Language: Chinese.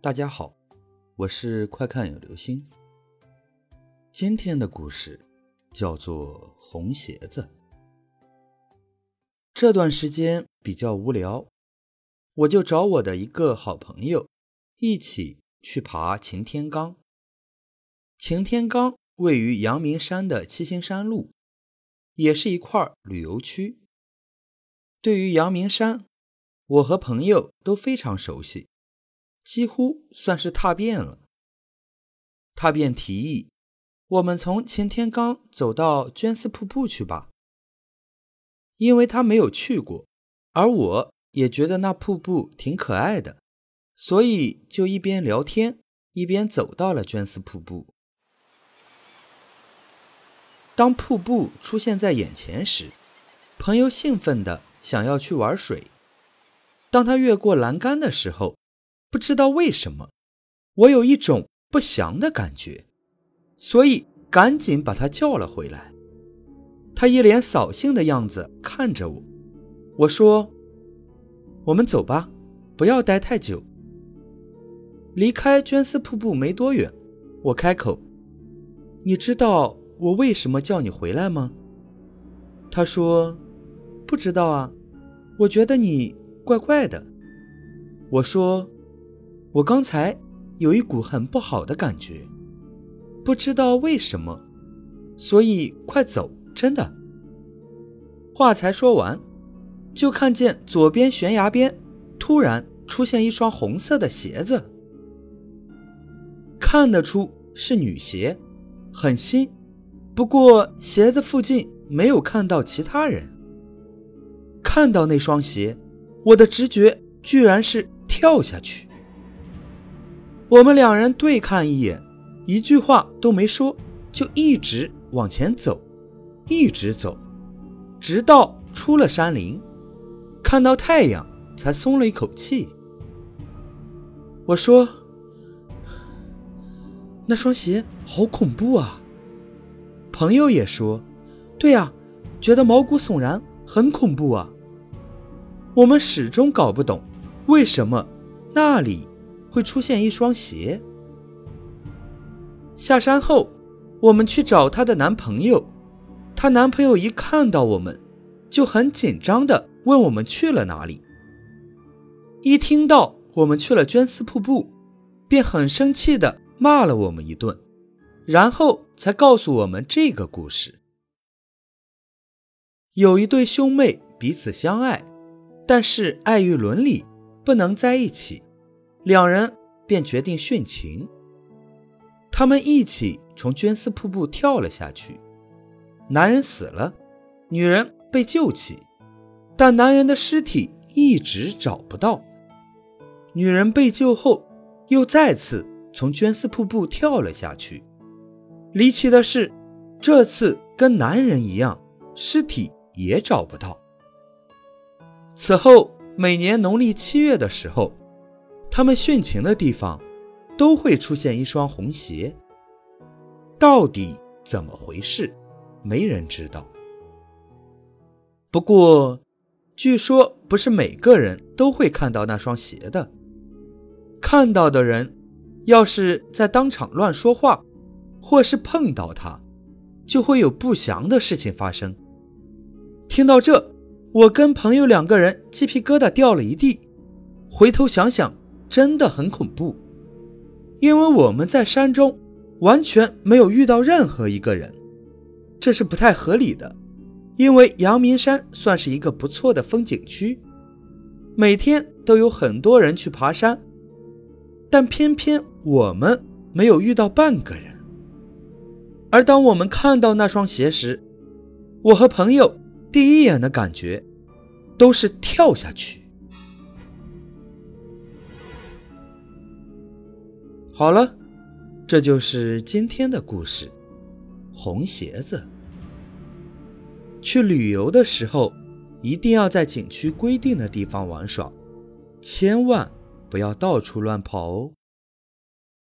大家好，我是快看有流星。今天的故事叫做红鞋子。这段时间比较无聊，我就找我的一个好朋友一起去爬擎天岗。擎天岗位于阳明山的七星山路，也是一块旅游区。对于阳明山，我和朋友都非常熟悉，几乎算是踏遍了。踏遍提议，我们从擎天岗走到绢丝瀑布去吧。因为他没有去过，而我也觉得那瀑布挺可爱的，所以就一边聊天，一边走到了绢丝瀑布。当瀑布出现在眼前时，朋友兴奋地想要去玩水。当他越过栏杆的时候，不知道为什么，我有一种不祥的感觉，所以赶紧把他叫了回来。他一脸扫兴的样子看着我，我说：“我们走吧，不要待太久。”离开绢丝瀑布没多远，我开口：“你知道我为什么叫你回来吗？”他说：“不知道啊，我觉得你怪怪的。”我说：“我刚才有一股很不好的感觉，不知道为什么，所以快走，真的。”话才说完，就看见左边悬崖边突然出现一双红色的鞋子，看得出是女鞋，很新，不过鞋子附近没有看到其他人。看到那双鞋，我的直觉居然是跳下去。我们两人对看一眼，一句话都没说，就一直往前走，一直走，直到出了山林，看到太阳才松了一口气。我说：“那双鞋好恐怖啊！”朋友也说：“对啊，觉得毛骨悚然，很恐怖啊。”我们始终搞不懂为什么那里会出现一双鞋。下山后，我们去找她的男朋友，她男朋友一看到我们，就很紧张地问我们去了哪里。一听到我们去了绢丝瀑布，便很生气地骂了我们一顿，然后才告诉我们这个故事。有一对兄妹彼此相爱，但是碍于伦理，不能在一起。两人便决定殉情，他们一起从绢丝瀑布跳了下去。男人死了，女人被救起，但男人的尸体一直找不到。女人被救后，又再次从绢丝瀑布跳了下去。离奇的是，这次跟男人一样，尸体也找不到。此后，每年农历7月的时候，他们殉情的地方都会出现一双红鞋，到底怎么回事，没人知道。不过据说不是每个人都会看到那双鞋的，看到的人要是在当场乱说话，或是碰到它，就会有不祥的事情发生。听到这，我跟朋友两个人鸡皮疙瘩掉了一地，回头想想真的很恐怖，因为我们在山中完全没有遇到任何一个人，这是不太合理的。因为阳明山算是一个不错的风景区，每天都有很多人去爬山，但偏偏我们没有遇到半个人。而当我们看到那双鞋时，我和朋友第一眼的感觉都是跳下去。好了，这就是今天的故事，红鞋子。去旅游的时候，一定要在景区规定的地方玩耍，千万不要到处乱跑哦。